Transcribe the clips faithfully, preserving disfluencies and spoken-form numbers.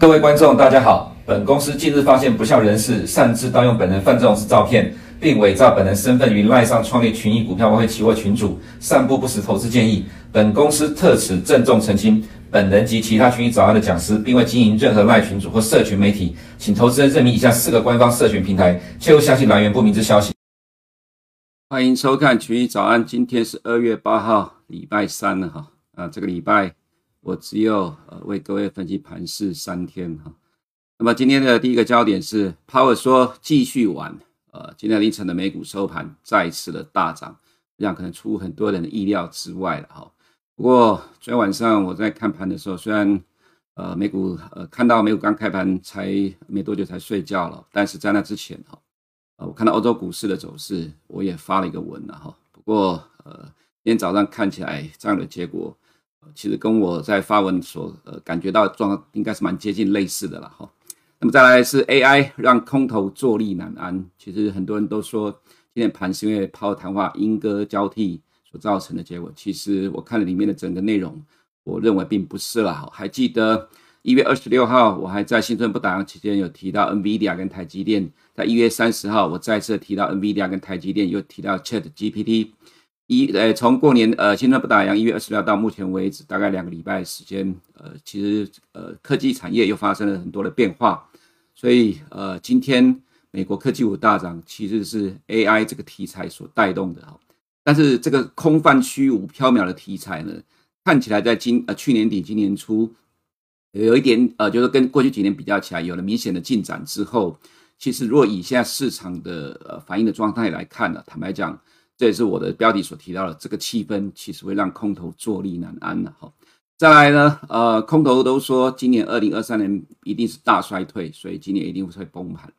各位观众，大家好。本公司近日发现不肖人士擅自盗用本人范仲式照片，并伪造本人身份于LINE上创立群益股票外汇期货群组，散布不实投资建议。本公司特此郑重澄清，本人及其他群益早安的讲师并未经营任何LINE群组或社群媒体，请投资人认明以下四个官方社群平台，切勿相信来源不明之消息。欢迎收看群益早安，今天是二月八号，礼拜三了哈。啊，这个礼拜。我只有呃为各位分析盘势三天哈，那么今天的第一个焦点是 Powell 说继续玩，呃，今天凌晨的美股收盘再次的大涨，这样可能出乎很多人的意料之外了哈。不过昨天晚上我在看盘的时候，虽然呃美股呃看到美股刚开盘才没多久才睡觉了，但是在那之前哈，呃我看到欧洲股市的走势，我也发了一个文了哈。不过呃今天早上看起来这样的结果。其实跟我在发文所、呃、感觉到的状况应该是蛮接近类似的啦哈、哦。那么再来是 A I 让空头坐立难安，其实很多人都说今天盘是因为Powell谈话鹰鸽交替所造成的结果，其实我看了里面的整个内容，我认为并不是啦、哦。还记得一月二十六号我还在新春不打烊期间有提到 NVIDIA 跟台积电，在一月三十号我再次提到 NVIDIA 跟台积电，又提到 ChatGPT。一呃，从过年呃新春不打烊一月二十六号到目前为止，大概两个礼拜的时间，呃，其实呃科技产业又发生了很多的变化，所以呃今天美国科技股大涨，其实是 A I 这个题材所带动的哈。但是这个空泛虚无缥缈的题材呢，看起来在今呃去年底今年初有一点呃，就是跟过去几年比较起来，有了明显的进展之后，其实如果以现在市场的呃反应的状态来看呢、啊，坦白讲。这也是我的标题所提到的，这个气氛其实会让空头坐立难安了、啊、再来呢，呃，空头都说今年二零二三年一定是大衰退，所以今年一定会崩盘。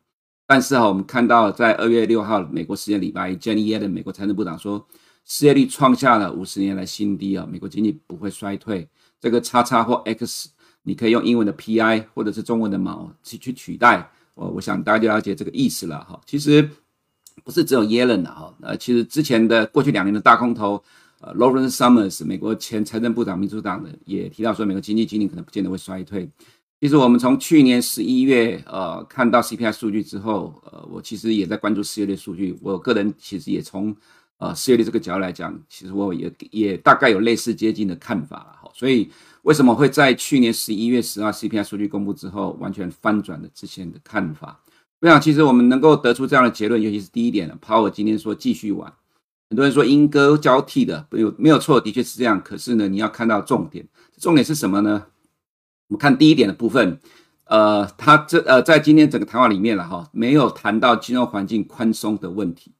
但是、啊、我们看到在二月六号美国时间礼拜一 ，Janet Yellen 美国财政部长说，失业率创下了五十年来新低啊，美国经济不会衰退。这个叉叉或 X， 你可以用英文的 P I 或者是中文的毛去去取代。我我想大家就了解这个意思了哈、啊。其实。不是只有耶伦的哈，呃，其实之前的过去两年的大空头，呃 ，Lawrence Summers 美国前财政部长民主党的也提到说，美国经济今年可能不见得会衰退。其实我们从去年十一月呃看到 C P I 数据之后，呃，我其实也在关注失业率数据，我个人其实也从呃失业率这个角度来讲，其实我也也大概有类似接近的看法了哈。所以为什么会在去年十一月十二 C P I 数据公布之后，完全翻转了之前的看法？我想，其实我们能够得出这样的结论，尤其是第一点呢 ，Powell 今天说继续玩，很多人说鹰鸽交替的，没有错，的确是这样。可是呢，你要看到重点，重点是什么呢？我们看第一点的部分，呃，他这呃在今天整个谈话里面了哈，没有谈到金融环境宽松的问题。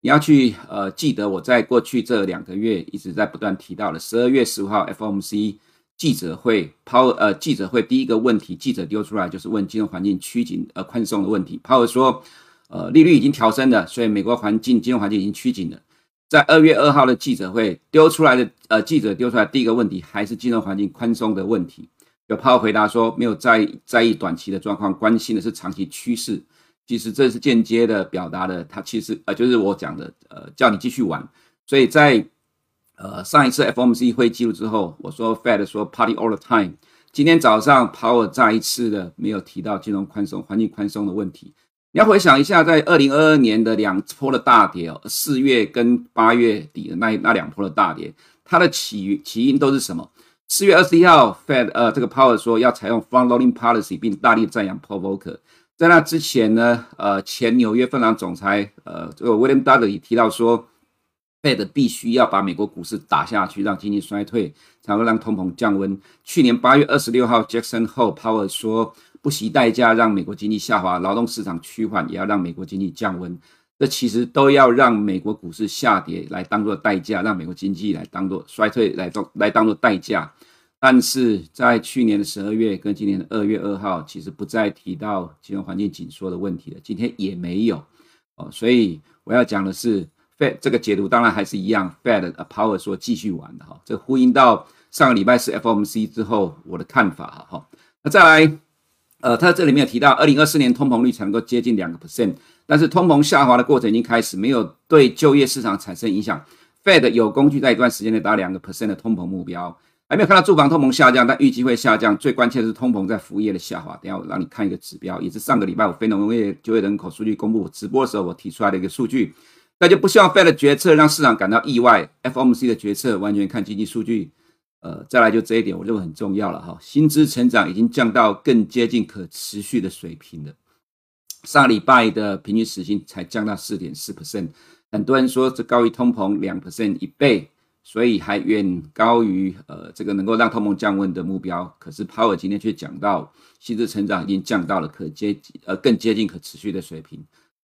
你要去呃记得我在过去这两个月一直在不断提到的十二月十五号 F O M C 记者会 Powell 呃记者会第一个问题记者丢出来就是问金融环境趋紧呃宽松的问题。Powell 说呃利率已经调升了，所以美国环境金融环境已经趋紧了。在二月二号的记者会丢出来的呃记者丢出来第一个问题还是金融环境宽松的问题。有 Powell 回答说没有在在意短期的状况，关心的是长期趋势。其实这是间接的表达的，他其实呃就是我讲的呃叫你继续玩。所以在呃，上一次 F O M C 会议记录之后，我说 Fed 说 Party all the time。今天早上 Powell 再一次的没有提到金融宽松、环境宽松的问题。你要回想一下，在二零二二年的两波的大跌哦，四月跟八月底的那那两波的大跌，它的起起因都是什么？四月二十一号 Fed 呃这个 Powell 说要采用 front loading policy， 并大力赞扬 Powell。在那之前呢，呃，前纽约分行总裁呃这个 William Dudley 提到说。Fed 必须要把美国股市打下去，让经济衰退，才会让通膨降温。去年八月二十六号 Jackson Hole Powell 说，不惜代价让美国经济下滑，劳动市场趋缓，也要让美国经济降温。这其实都要让美国股市下跌来当作代价，让美国经济来当作衰退来当来当作代价。但是在去年的十二月跟今年的二月二号，其实不再提到金融环境紧缩的问题了，今天也没有。哦，所以我要讲的是。Fed 这个解读当然还是一样 ，Fed Powell 说继续玩的哈，这呼应到上个礼拜是 F O M C 之后我的看法哈。那再来，呃，他这里面有提到，二零二四年通膨率才能够接近 百分之二。但是通膨下滑的过程已经开始，没有对就业市场产生影响。Fed 有工具在一段时间内达到 百分之二 的通膨目标，还没有看到住房通膨下降，但预计会下降。最关键的是通膨在服务业的下滑。等一下我让你看一个指标，也是上个礼拜我非农业就业人口数据公布直播的时候我提出来的一个数据。那就不希望 Fed 的决策让市场感到意外 ，F O M C 的决策完全看经济数据。呃，再来就这一点，我认为很重要了哈。薪资成长已经降到更接近可持续的水平了。上礼拜的平均时薪才降到 百分之四点四， 很多人说这高于通膨 百分之二 一倍，所以还远高于呃这个能够让通膨降温的目标。可是 Powell 今天却讲到薪资成长已经降到了可接呃更接近可持续的水平。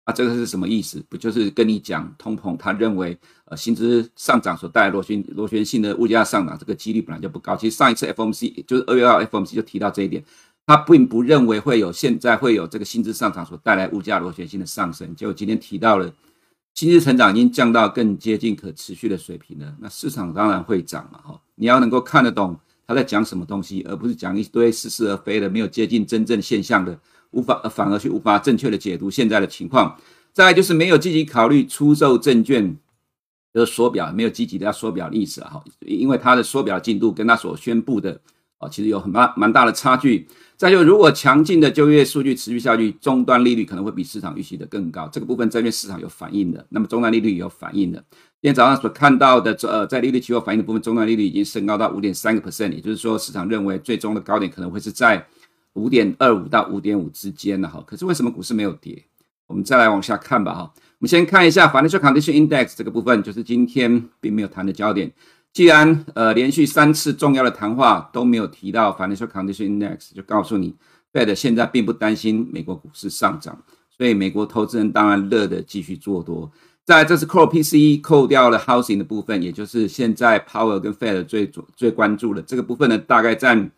啊，这个是什么意思？不就是跟你讲通膨？他认为，呃，薪资上涨所带来螺旋螺旋性的物价上涨，这个几率本来就不高。其实上一次 F O M C 就是二月二号 F O M C 就提到这一点，他并不认为会有现在会有这个薪资上涨所带来物价螺旋性的上升。结果今天提到了薪资成长已经降到更接近可持续的水平了，那市场当然会涨嘛，哈！你要能够看得懂他在讲什么东西，而不是讲一堆似是而非的，没有接近真正现象的。无法反而去无法正确的解读现在的情况。再来就是没有积极考虑出售证券的缩表，没有积极的要缩表的意思啊，因为它的缩表进度跟它所宣布的啊，其实有很蛮蛮大的差距。再就如果强劲的就业数据持续下去，终端利率可能会比市场预期的更高，这个部分证券市场有反应的，那么终端利率也有反应的。今天早上所看到的呃，在利率期货反应的部分，终端利率已经升高到 百分之五点三， 也就是说市场认为最终的高点可能会是在五点二五到五点五 之间了哈，可是为什么股市没有跌？我们再来往下看吧哈。我们先看一下 Financial Condition Index 这个部分，就是今天并没有谈的焦点。既然呃连续三次重要的谈话都没有提到 Financial Condition Index， 就告诉你 Fed 现在并不担心美国股市上涨，所以美国投资人当然乐得继续做多。再来这是 Core P C E 扣掉了 Housing 的部分，也就是现在 Powell 跟 Fed 最最关注的这个部分呢，大概占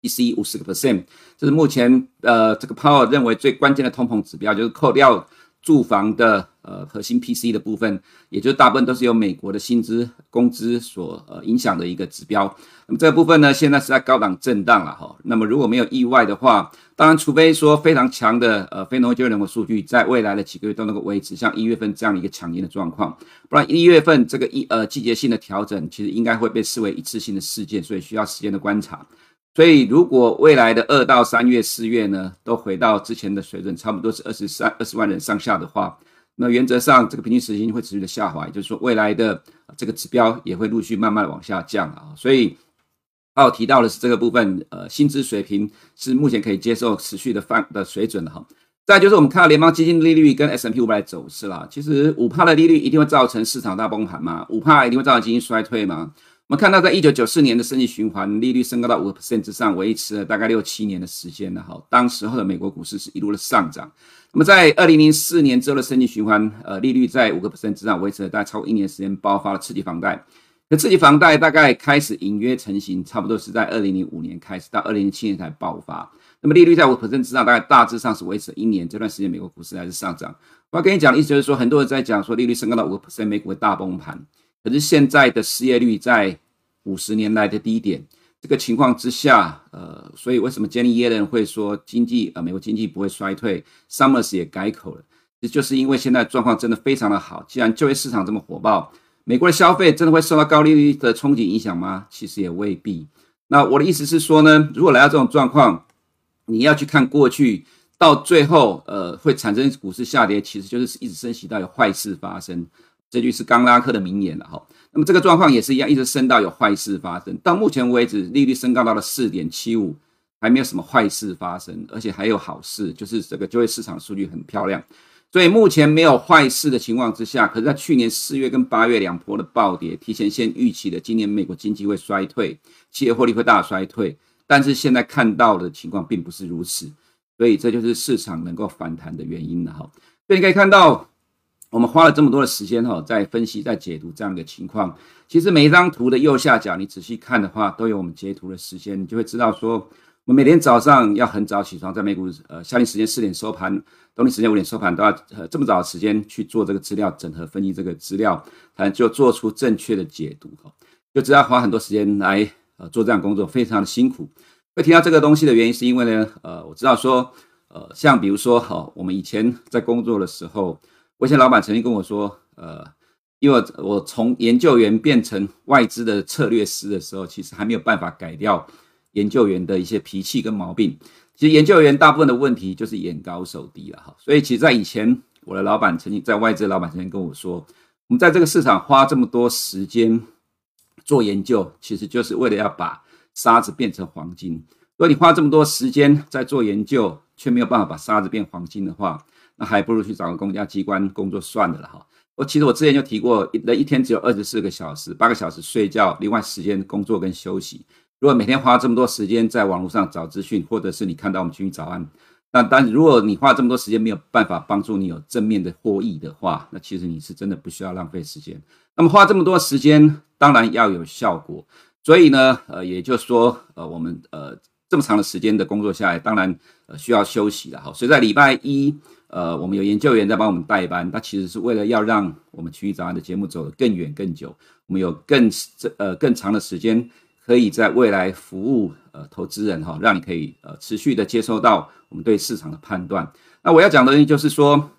百分之五十 这是目前呃这个 Powell 认为最关键的通膨指标，就是扣掉住房的呃核心 P C 的部分，也就是大部分都是由美国的薪资工资所呃影响的一个指标。那么这个部分呢，现在是在高档震荡了哈。那么如果没有意外的话，当然除非说非常强的呃非农就业人口数据在未来的几个月都能够维持像一月份这样的一个强劲的状况，不然一月份这个一呃季节性的调整其实应该会被视为一次性的事件，所以需要时间的观察。所以如果未来的二到三月、四月呢，都回到之前的水准，差不多是二十万人上下的话，那原则上这个平均时薪会持续的下滑，也就是说未来的这个指标也会陆续慢慢的往下降啊。所以我提到的是这个部分，呃，薪资水平是目前可以接受持续的范的水准的哈。再就是我们看到联邦基金利率跟 S and P 五百 的走势啦，其实 百分之五 的利率一定会造成市场大崩盘嘛 ，百分之五 一定会造成经济衰退嘛。我们看到在一九九四年的升息循环，利率升高到 百分之五 之上，维持了大概六七年的时间了哈。当时候的美国股市是一路的上涨。那么在二零零四年之后的升息循环，呃，利率在 百分之五 之上，维持了大概超过一年的时间，爆发了刺激房贷。那刺激房贷大概开始隐约成型，差不多是在二零零五年开始，到二零零七年才爆发。那么利率在 百分之五 之上，大概大致上是维持了一年。这段时间美国股市还是上涨。我要跟你讲的意思就是说，很多人在讲说利率升高到 百分之五， 美股会大崩盘。可是现在的失业率在五十年来的低点，这个情况之下，呃，所以为什么 Janet Yellen 会说经济呃美国经济不会衰退 ，Summers 也改口了，这就是因为现在状况真的非常的好。既然就业市场这么火爆，美国的消费真的会受到高利率的冲击影响吗？其实也未必。那我的意思是说呢，如果来到这种状况，你要去看过去。到最后，呃，会产生股市下跌，其实就是一直升息到有坏事发生。这句是冈拉克的名言了哈。那么这个状况也是一样，一直升到有坏事发生。到目前为止，利率升高到了 四点七五， 还没有什么坏事发生，而且还有好事，就是这个就业市场数据很漂亮。所以目前没有坏事的情况之下，可是在去年四月跟八月两波的暴跌，提前先预期的今年美国经济会衰退，企业获利会大衰退，但是现在看到的情况并不是如此。所以这就是市场能够反弹的原因了哈。所以你可以看到，我们花了这么多的时间哈，在分析、在解读这样的情况。其实每一张图的右下角，你仔细看的话，都有我们截图的时间，你就会知道说，我们每天早上要很早起床，在美股呃夏令时间四点收盘，冬令时间五点收盘，都要呃这么早的时间去做这个资料整合分析，这个资料才能就做出正确的解读哈。就只要花很多时间来呃做这样工作，非常的辛苦。会提到这个东西的原因是因为呢，呃，我知道说呃，像比如说哈、哦，我们以前在工作的时候，我以前老板曾经跟我说，呃，因为我从研究员变成外资的策略师的时候，其实还没有办法改掉研究员的一些脾气跟毛病。其实研究员大部分的问题就是眼高手低了哈，所以其实在以前我的老板曾经在外资的老板曾经跟我说，我们在这个市场花这么多时间做研究，其实就是为了要把沙子变成黄金。如果你花这么多时间在做研究，却没有办法把沙子变黄金的话，那还不如去找个公家机关工作算了了哈。我其实我之前就提过，人一天只有二十四个小时，八个小时睡觉，另外时间工作跟休息。如果每天花这么多时间在网络上找资讯，或者是你看到我们群益早安，那但如果你花这么多时间没有办法帮助你有正面的获益的话，那其实你是真的不需要浪费时间。那么花这么多时间，当然要有效果。所以呢，呃，也就是说，呃，我们呃这么长的时间的工作下来，当然、呃、需要休息了哈。所以在礼拜一，呃，我们有研究员在帮我们代班，那其实是为了要让我们群益早安的节目走得更远更久，我们有更呃更长的时间。可以在未来服务呃投资人哈、哦，让你可以呃持续的接收到我们对市场的判断。那我要讲的就是说，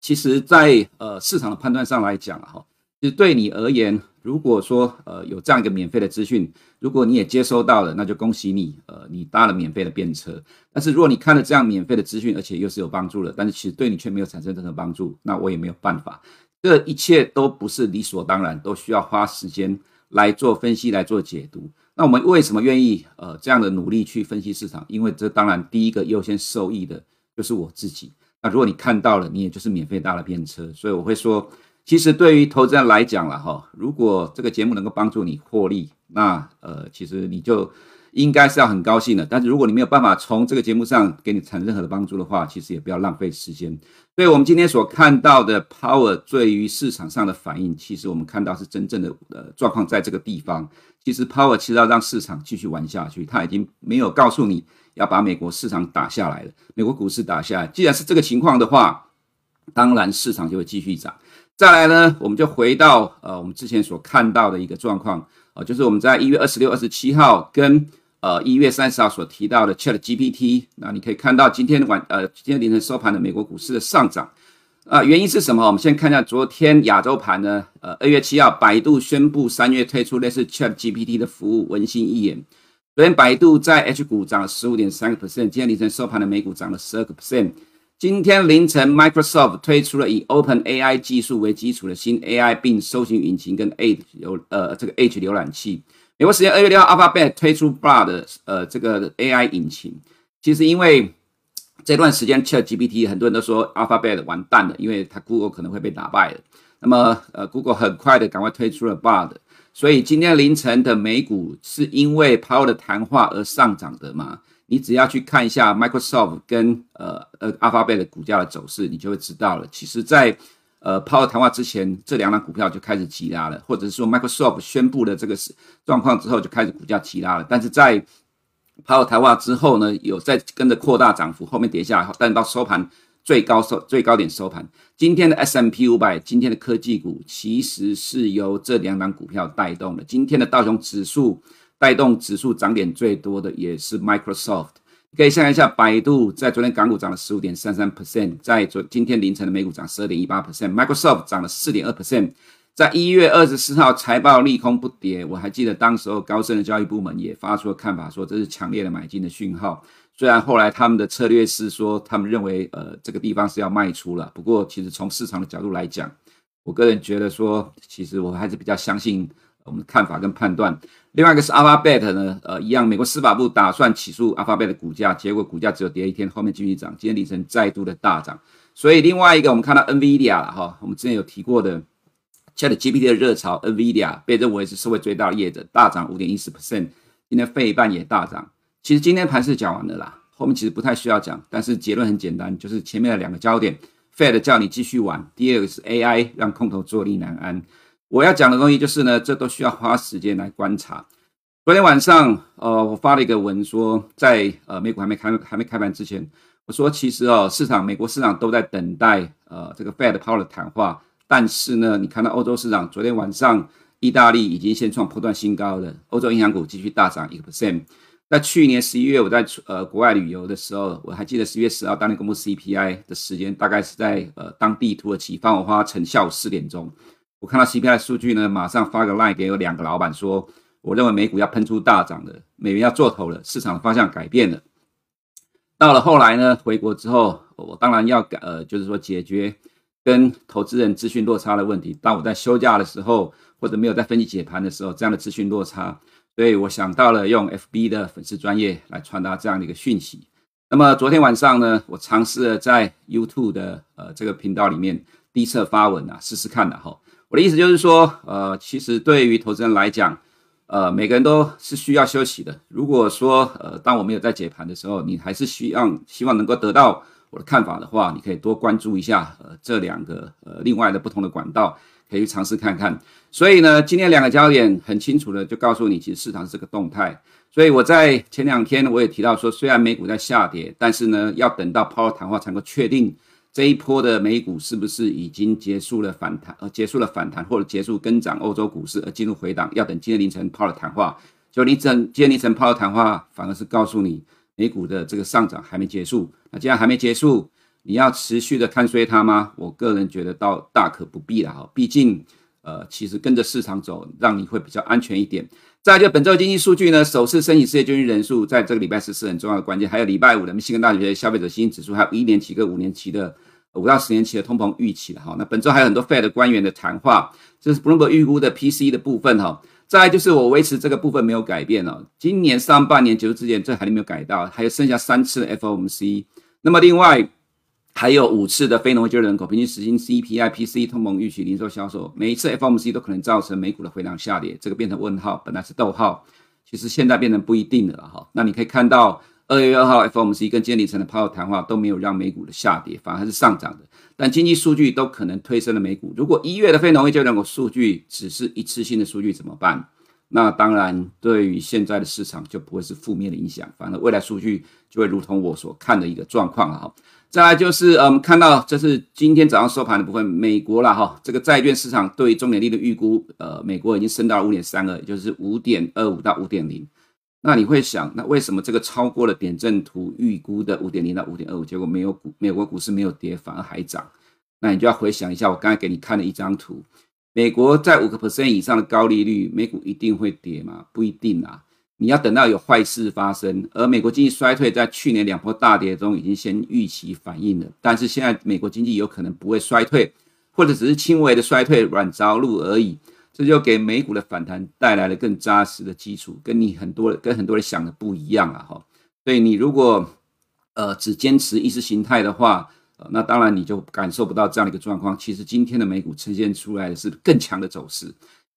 其实在呃市场的判断上来讲哈、哦，其实对你而言，如果说呃有这样一个免费的资讯，如果你也接收到了，那就恭喜你，呃你搭了免费的便车。但是如果你看了这样免费的资讯，而且又是有帮助的，但是其实对你却没有产生任何帮助，那我也没有办法。这一切都不是理所当然，都需要花时间来做分析，来做解读。那我们为什么愿意呃这样的努力去分析市场？因为这当然第一个优先受益的就是我自己。那如果你看到了，你也就是免费搭了便车。所以我会说，其实对于投资人来讲啦齁，如果这个节目能够帮助你获利，那呃其实你就应该是要很高兴的。但是如果你没有办法从这个节目上给你产生任何的帮助的话，其实也不要浪费时间。所以我们今天所看到的 P O W E R 对于市场上的反应，其实我们看到是真正的呃状况在这个地方。其实 P O W E R 其实要让市场继续玩下去，他已经没有告诉你要把美国市场打下来了，美国股市打下来。既然是这个情况的话，当然市场就会继续涨。再来呢，我们就回到呃我们之前所看到的一个状况，呃就是我们在一月二十六、二十七号跟呃一月三十号所提到的 ChatGPT。 那你可以看到今天晚呃今天凌晨收盘的美国股市的上涨，呃原因是什么？我们先看一下昨天亚洲盘呢，呃二月七号百度宣布三月推出类似 ChatGPT 的服务，文心一言。昨天百度在 H 股涨了 百分之十五点三， 今天凌晨收盘的美股涨了 百分之十二。 今天凌晨 Microsoft 推出了以 OpenAI 技术为基础的新 A I 并搜寻引擎跟 Edge 呃这个 Edge 浏览器。美国时间二月六号 Alphabet 推出 Bard 的呃这个 A I 引擎。其实因为这段时间 ChatGPT 很多人都说 Alphabet 完蛋了，因为它 Google 可能会被打败了。那么呃 Google 很快的赶快推出了 Bard。所以今天凌晨的美股是因为 Powell 的谈话而上涨的嘛？你只要去看一下 Microsoft 跟呃呃 Alphabet 的股价的走势，你就会知道了。其实在呃 Powell 谈话之前，这两档股票就开始急拉了，或者是说 Microsoft 宣布了这个状况之后就开始股价急拉了。但是在 Powell 谈话之后呢，有在跟着扩大涨幅，后面跌下来，但到收盘最高收最高点收盘。今天的 S and P 五百， 今天的科技股其实是由这两档股票带动的。今天的道琼指数带动指数涨点最多的也是 Microsoft。可以想象一下，百度在昨天港股涨了 百分之十五点三三， 在昨今天凌晨的美股涨 百分之十二点一八， Microsoft 涨了 百分之四点二， 在一月二十四号财报利空不跌。我还记得当时候高盛的交易部门也发出了看法，说这是强烈的买进的讯号。虽然后来他们的策略师说他们认为呃这个地方是要卖出了，不过其实从市场的角度来讲，我个人觉得说其实我还是比较相信我们的看法跟判断。另外一个是 Alphabet 呢，呃，一样，美国司法部打算起诉 Alphabet 的股价，结果股价只有跌一天，后面继续涨，今天凌晨再度的大涨。所以另外一个我们看到 NVIDIA 啦哈，我们之前有提过的 ChatGPT 的热潮 ，NVIDIA 被认为是社会最大的业者，大涨 百分之五点一四， 今天费半也大涨。其实今天盘势讲完了啦，后面其实不太需要讲，但是结论很简单，就是前面的两个焦点 ，Fed 叫你继续玩，第二个是 A I 让空头坐立难安。我要讲的东西就是呢，这都需要花时间来观察。昨天晚上，呃，我发了一个文说，在呃美股还没开还没开盘之前，我说其实哦，市场美国市场都在等待呃这个 Fed Powell 的谈话，但是呢，你看到欧洲市场昨天晚上，意大利已经先创波段新高了，欧洲银行股继续大涨 百分之一。在去年十一月我在呃国外旅游的时候，我还记得十月十号当天公布 C P I 的时间，大概是在呃当地土耳其番我花城下午四点钟，我看到 C P I 的数据呢，马上发个 line 给有两个老板说，我认为美股要喷出大涨了，美元要做头了，市场的方向改变了。到了后来呢，回国之后，我当然要呃就是说解决跟投资人资讯落差的问题，当我在休假的时候或者没有在分析解盘的时候，这样的资讯落差，所以我想到了用 F B 的粉丝专页来传达这样的一个讯息。那么昨天晚上呢，我尝试了在 YouTube 的呃这个频道里面低测发文啊，试试看啦齁。我的意思就是说，呃其实对于投资人来讲，呃每个人都是需要休息的。如果说呃当我没有在解盘的时候，你还是希望希望能够得到我的看法的话，你可以多关注一下呃这两个呃另外的不同的管道，可以去尝试看看。所以呢，今天两个焦点很清楚的就告诉你，其实市场是个动态。所以我在前两天我也提到说，虽然美股在下跌，但是呢要等到Powell谈话才能够确定这一波的美股是不是已经结束了反弹，呃结束了反弹或者结束跟涨欧洲股市而进入回档，要等今天凌晨Powell谈话。就你今天凌晨Powell谈话反而是告诉你美股的这个上涨还没结束。那既然还没结束，你要持续的看衰它吗？我个人觉得到大可不必啦，毕竟呃，其实跟着市场走，让你会比较安全一点。再来就本周经济数据呢，首次申请失业救济人数在这个礼拜四是很重要的关键，还有礼拜五的密歇根大学消费者信心指数，还有一年期跟五年期的五到十年期的通膨预期啦。那本周还有很多 Fed 官员的谈话，这是 Bloomberg 预估的 P C E 的部分哈。再来就是我维持这个部分没有改变哦，今年上半年结束之前这还没有改到，还有剩下三次的 F O M C， 那么另外还有五次的非农业就业人口平均时薪 C P I、P C E、通膨预期、零售销售，每一次 F O M C 都可能造成美股的回档下跌，这个变成问号，本来是逗号，其实现在变成不一定了哈。那你可以看到二月二号 F O M C 跟今天凌晨的Powell谈话都没有让美股的下跌，反而还是上涨的。但经济数据都可能推升了美股。如果一月的非农业就业人口数据只是一次性的数据怎么办？那当然对于现在的市场就不会是负面的影响，反而未来数据就会如同我所看的一个状况哈。再来就是我们、嗯、看到这是今天早上收盘的部分，美国啦哈，这个债券市场对于终点利率预估，呃，美国已经升到了 五点三二， 也就是 五点二五 到 五点零。 那你会想，那为什么这个超过了点阵图预估的 五点零 到 五点二五， 结果没有股美国股市没有跌反而还涨？那你就要回想一下我刚才给你看的一张图，美国在 百分之五 以上的高利率，美股一定会跌吗？不一定啊，你要等到有坏事发生。而美国经济衰退在去年两波大跌中已经先预期反应了，但是现在美国经济有可能不会衰退，或者只是轻微的衰退，软着陆而已，这就给美股的反弹带来了更扎实的基础，跟你很多跟很多人想的不一样啊哈。所以你如果呃只坚持意识形态的话，呃、那当然你就感受不到这样的一个状况。其实今天的美股呈现出来的是更强的走势，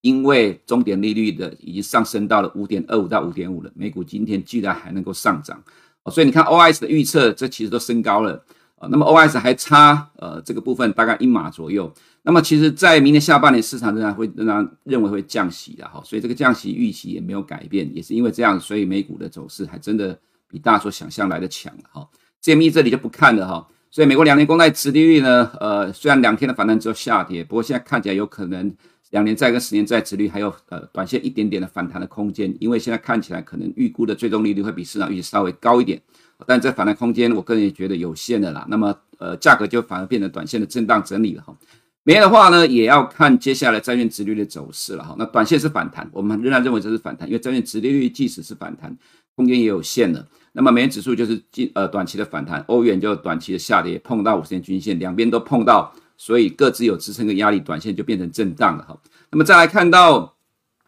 因为终点利率的已经上升到了 五点二五 到 五点五 了，美股今天居然还能够上涨、哦、所以你看 O I S 的预测这其实都升高了、哦、那么 O I S 还差呃这个部分大概一码左右，那么其实在明年下半年市场仍然会仍然认为会降息啦、哦、所以这个降息预期也没有改变，也是因为这样，所以美股的走势还真的比大家所想象来的强、哦、C M E 这里就不看了、哦、所以美国两年公债殖利率呢呃虽然两天的反弹之后下跌，不过现在看起来有可能两年债跟十年债殖率还有呃短线一点点的反弹的空间，因为现在看起来可能预估的最终利率会比市场预期稍微高一点，但这反弹空间我个人也觉得有限的啦。那么呃价格就反而变成短线的震荡整理了哈。美元的话呢，也要看接下来债券殖利率的走势了哈。那短线是反弹，我们仍然认为这是反弹，因为债券殖利率即使是反弹，空间也有限了。那么美元指数就是呃短期的反弹，欧元就短期的下跌，碰到五十天均线，两边都碰到。所以各自有支撑跟压力，短线就变成震荡了。那么再来看到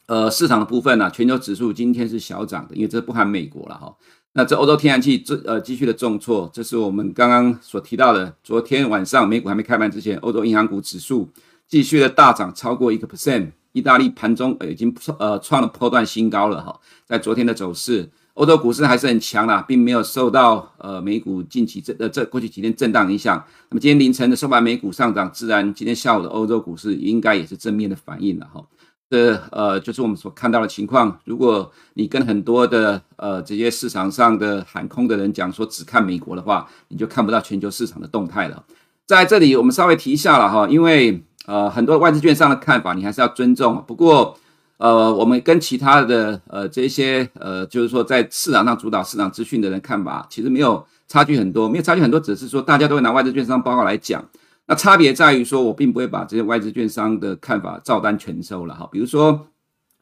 呃市场的部分啊，全球指数今天是小涨的，因为这不含美国了。那这欧洲天然气呃继续的重挫，这是我们刚刚所提到的，昨天晚上美股还没开盘之前，欧洲银行股指数继续的大涨超过 百分之一， 意大利盘中、呃、已经呃创了波段新高了。在昨天的走势，欧洲股市还是很强啦，并没有受到呃美股近期这、呃、这过去几天震荡影响。那么今天凌晨的收盘美股上涨，自然今天下午的欧洲股市应该也是正面的反应了哈。这呃就是我们所看到的情况。如果你跟很多的呃这些市场上的喊空的人讲说只看美国的话，你就看不到全球市场的动态了。在这里我们稍微提一下了哈，因为呃很多外资券商的看法你还是要尊重，不过呃，我们跟其他的呃这些呃，就是说在市场上主导市场资讯的人看法，其实没有差距很多，没有差距很多，只是说大家都会拿外资券商报告来讲。那差别在于说，我并不会把这些外资券商的看法照单全收了哈。比如说，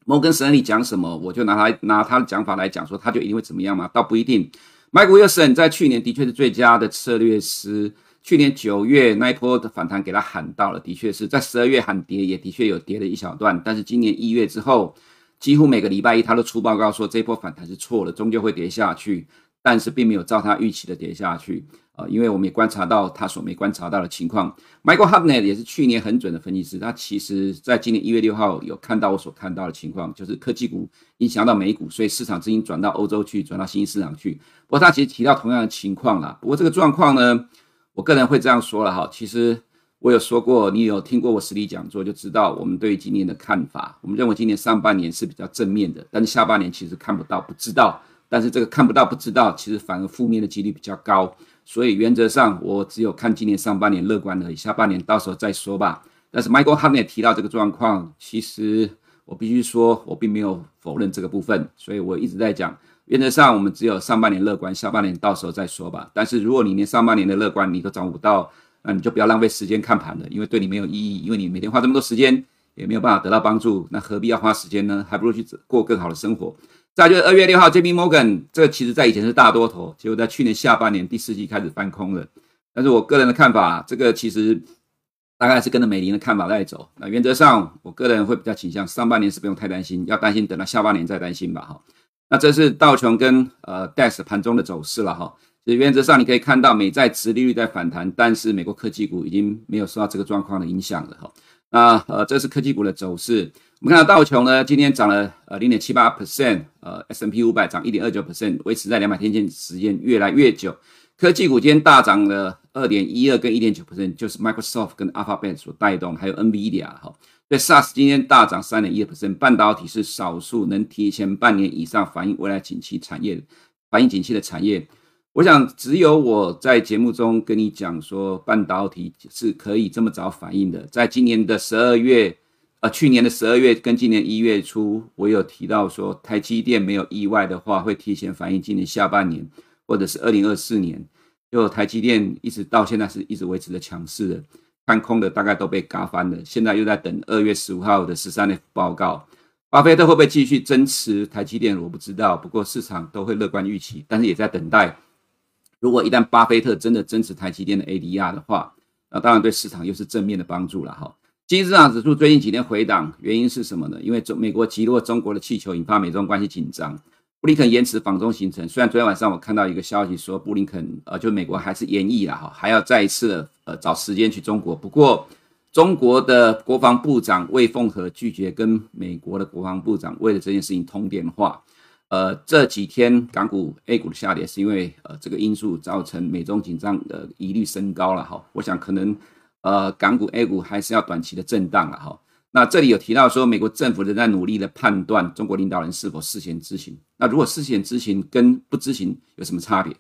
摩根士丹利讲什么，我就拿他拿他的讲法来讲，说他就一定会怎么样嘛？倒不一定。Mike Wilson 在去年的确是最佳的策略师。去年九月那一波的反弹给他喊到了，的确是在十二月喊跌，也的确有跌了一小段。但是今年一月之后，几乎每个礼拜一他都出报告说这波反弹是错了，终究会跌下去，但是并没有照他预期的跌下去。呃，因为我们也观察到他所没观察到的情况。Michael Hartnett 也是去年很准的分析师，他其实在今年一月六号有看到我所看到的情况，就是科技股影响到美股，所以市场资金转到欧洲去，转到新兴市场去。不过他其实提到同样的情况啦。不过这个状况呢，我个人会这样说了哈，其实我有说过，你有听过我实力讲座就知道我们对于今年的看法。我们认为今年上半年是比较正面的，但是下半年其实看不到不知道，但是这个看不到不知道其实反而负面的几率比较高，所以原则上我只有看今年上半年乐观而已，下半年到时候再说吧。但是 Michael Hartnett 提到这个状况，其实我必须说我并没有否认这个部分，所以我一直在讲原则上我们只有上半年乐观，下半年到时候再说吧。但是如果你连上半年的乐观你都掌握不到，那你就不要浪费时间看盘了，因为对你没有意义，因为你每天花这么多时间也没有办法得到帮助，那何必要花时间呢？还不如去过更好的生活。再来就是二月六号 J P Morgan， 这个其实在以前是大多头，结果在去年下半年第四季开始翻空了。但是我个人的看法，这个其实大概是跟着美林的看法在走。那原则上我个人会比较倾向上半年是不用太担心，要担心等到下半年再担心吧哈。那这是道琼跟呃 D A X 盘中的走势了哈。其实原则上你可以看到美债殖利率在反弹，但是美国科技股已经没有受到这个状况的影响了哈。那呃这是科技股的走势。我们看到道琼呢今天涨了呃 零点七八个百分点， 呃 S and P 五百 涨 一点二九个百分点， 维持在两百天线时间越来越久。科技股今天大涨了 二点一二 跟 一点九个百分点， 就是 Microsoft 跟 Alphabet 所带动，还有 NVIDIA 哈。对 SaaS 今天大涨 三点一二个百分点， 半导体是少数能提前半年以上反映未来景气产业反映景气的产业。我想只有我在节目中跟你讲说半导体是可以这么早反映的。在今年的十二月呃去年的十二月跟今年一月初，我有提到说台积电没有意外的话会提前反映今年下半年或者是二零二四年。就台积电一直到现在是一直维持着强势的。看空的大概都被嘎翻了，现在又在等二月十五号的 十三F 报告。巴菲特会不会继续增持台积电我不知道，不过市场都会乐观预期，但是也在等待。如果一旦巴菲特真的增持台积电的 A D R 的话，那当然对市场又是正面的帮助了哈。经济市场指数最近几天回档，原因是什么呢？因为美国击落中国的气球，引发美中关系紧张。布林肯延迟访中行程，虽然昨天晚上我看到一个消息说布林肯呃，就美国还是延议啦，还要再一次呃找时间去中国。不过中国的国防部长魏凤和拒绝跟美国的国防部长为了这件事情通电话。呃，这几天港股 A 股的下跌是因为呃这个因素造成美中紧张的疑虑升高了哈。我想可能呃港股 A 股还是要短期的震荡了哈。那这里有提到说美国政府仍在努力的判断中国领导人是否事前知情，那如果事前知情跟不知情有什么差别？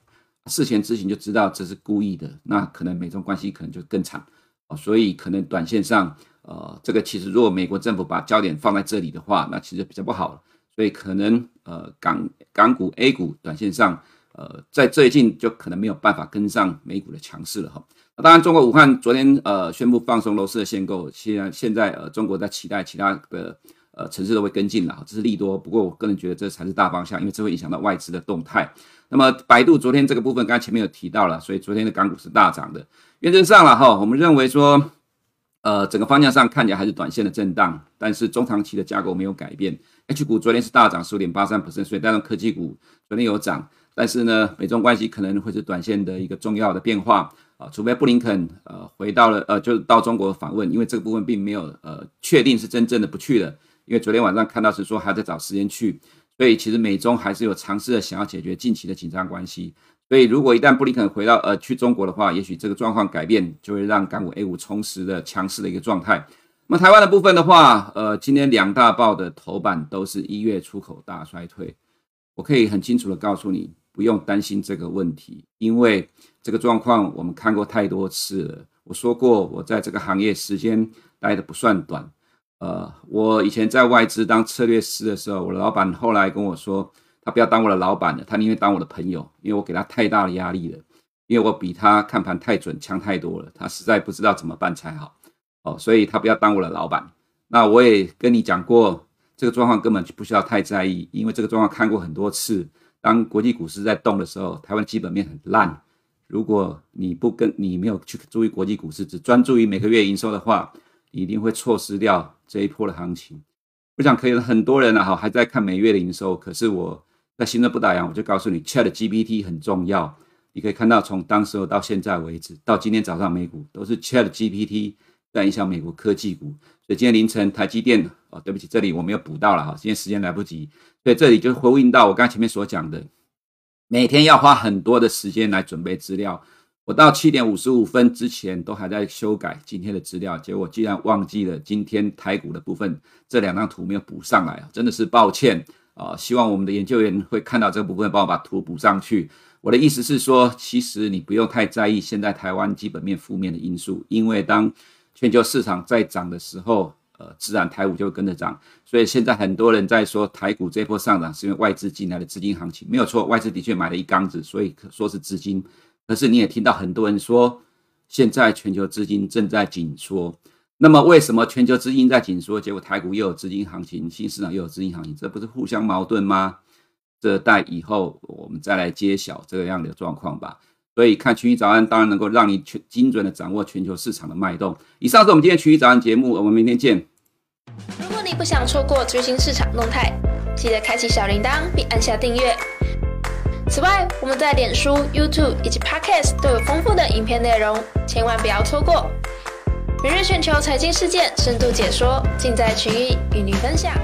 事前知情就知道这是故意的，那可能美中关系可能就更惨、哦、所以可能短线上呃，这个其实如果美国政府把焦点放在这里的话，那其实比较不好了，所以可能呃港港股 A 股短线上呃，在最近就可能没有办法跟上美股的强势了哈。那当然，中国武汉昨天呃宣布放松楼市的限购，现在现在呃中国在期待其他的呃城市都会跟进了，这是利多。不过我个人觉得这才是大方向，因为这会影响到外资的动态。那么百度昨天这个部分，刚才前面有提到了，所以昨天的港股是大涨的。原则上了哈，我们认为说呃整个方向上看起来还是短线的震荡，但是中长期的架构没有改变。H 股昨天是大涨 百分之十五点八三， 所以带动科技股昨天有涨。但是呢，美中关系可能会是短线的一个重要的变化啊，除非布林肯呃回到了呃就是到中国访问，因为这个部分并没有呃确定是真正的不去了，因为昨天晚上看到是说还在找时间去，所以其实美中还是有尝试的想要解决近期的紧张关系，所以如果一旦布林肯回到呃去中国的话，也许这个状况改变，就会让港股 A 股重拾的强势的一个状态。那么台湾的部分的话，呃今天两大报的头版都是一月出口大衰退，我可以很清楚的告诉你。不用担心这个问题，因为这个状况我们看过太多次了。我说过，我在这个行业时间待的不算短，呃，我以前在外资当策略师的时候，我的老板后来跟我说，他不要当我的老板了，他宁愿当我的朋友，因为我给他太大的压力了，因为我比他看盘太准，强太多了，他实在不知道怎么办才好。哦，所以他不要当我的老板。那我也跟你讲过，这个状况根本就不需要太在意，因为这个状况看过很多次。当国际股市在动的时候，台湾基本面很烂。如果你不跟你没有去注意国际股市，只专注于每个月营收的话，你一定会错失掉这一波的行情。我想可以很多人啊还在看每月的营收，可是我在新闻不打烊，我就告诉你 ChatGPT 很重要。你可以看到从当时候到现在为止，到今天早上美股都是 ChatGPT 在影响美国科技股。所以今天凌晨台积电哦，对不起，这里我没有补到了，今天时间来不及。所以这里就回应到我刚才前面所讲的，每天要花很多的时间来准备资料。我到七点五十五分之前都还在修改今天的资料，结果竟然忘记了今天台股的部分，这两张图没有补上来，真的是抱歉、呃、希望我们的研究员会看到这个部分，帮我把图补上去。我的意思是说，其实你不用太在意现在台湾基本面负面的因素，因为当全球市场在涨的时候，呃，自然台股就会跟着涨。所以现在很多人在说台股这波上涨是因为外资进来的资金行情，没有错，外资的确买了一缸子，所以说是资金。可是你也听到很多人说，现在全球资金正在紧缩。那么为什么全球资金在紧缩，结果台股又有资金行情，新市场又有资金行情，这不是互相矛盾吗？这待以后我们再来揭晓这样的状况吧。所以看群益早安当然能够让你精准的掌握全球市场的脉动。以上是我们今天群益早安节目，我们明天见。如果你不想错过最新市场动态，记得开启小铃铛并按下订阅。此外，我们在脸书、YouTube 以及 Podcast 都有丰富的影片内容，千万不要错过。每日全球财经事件深度解说，尽在群益与你分享。